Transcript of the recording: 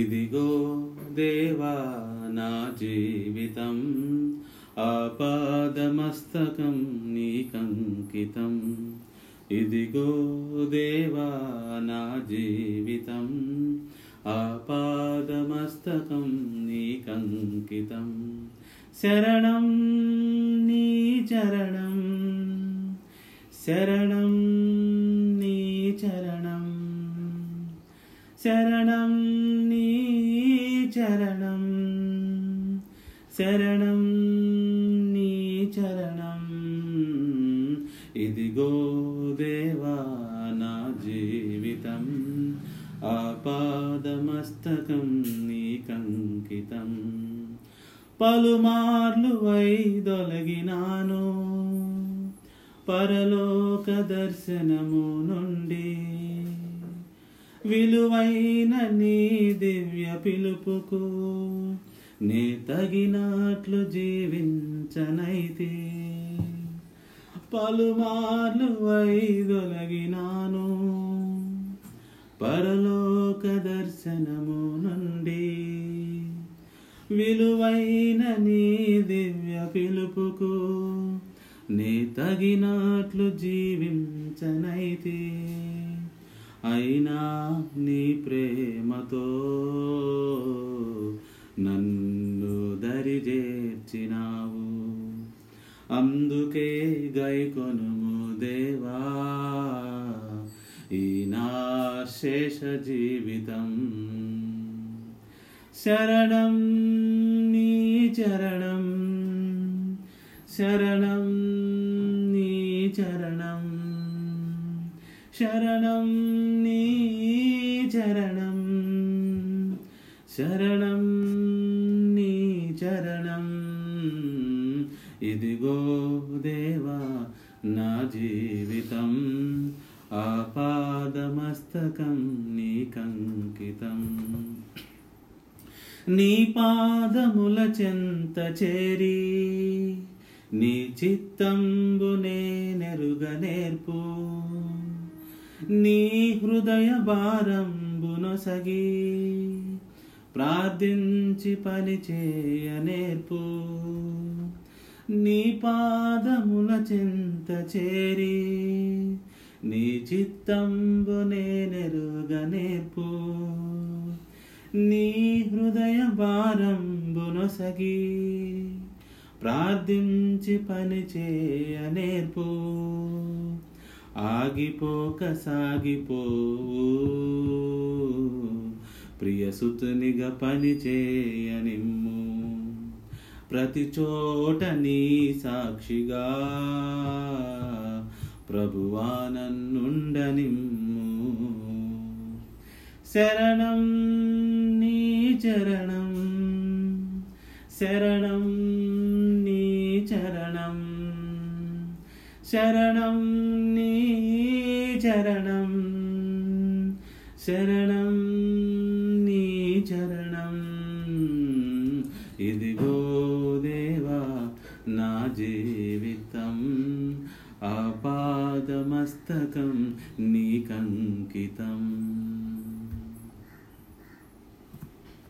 ఇదిగో దేవా నా జీవితం, ఆపాదమస్తకం నీకంకితం. ఇదిగో దేవా నా జీవితం, ఆపాదమస్తకం నీకంకితం. శరణం నీ చరణం, శరణం నీ చరణం, శరణం నీ చరణం, శరణం నీ చరణం. ఇదిగో దేవా నా జీవితం, ఆపాదమస్తకం నీకంకితం. పలుమార్లు వైదొలగినాను పరలోక దర్శనము నుండి, విలువైన నీ దివ్య పిలుపుకు నీ తగినట్లు జీవించనైతే. పలుమార్లు వైదొలగినాను పరలోక దర్శనము నుండి, విలువైన నీ దివ్య పిలుపుకు నీ తగినట్లు జీవించనైతే. అయినా నీ ప్రేమతో నన్ను దరిజేర్చినావు, అందుకే గైకొనుము దేవా ఈ నా శేష జీవితం. శరణం నీ చరణం, శరణం నీ చరణం, శరణం నీ చరణం, శరణం నీ చరణం. ఇదిగో దేవా నా జీవితం, ఆపాదమస్తకం నీకంకితం. నీ పాదముల చెంత చేరి నీ చిత్తంబునే నెరుగ నేర్పు, నీ హృదయ భారంబునొసగి ప్రార్థించి పని చేయ నేర్పు. నీ పాదముల చెంత చేరి నీ చిత్తంబునే నెరుగ నేర్పు, నీ హృదయ భారంబునొసగి ప్రార్థించి పని చేయ నేర్పు. ఆగిపోక సాగిపోవు ప్రియసుతునిగా పని చేయనిమ్ము, ప్రతి చోట నీ సాక్షిగా ప్రభువా నన్నుండనిమ్ము. శరణం నీ చరణం, శరణం నీ చరణం, శరణం నీ చరణం, శరణం నీ చరణం. ఇదిగో దేవా నా జీవితం, ఆపాదమస్తకం నీకంకితం.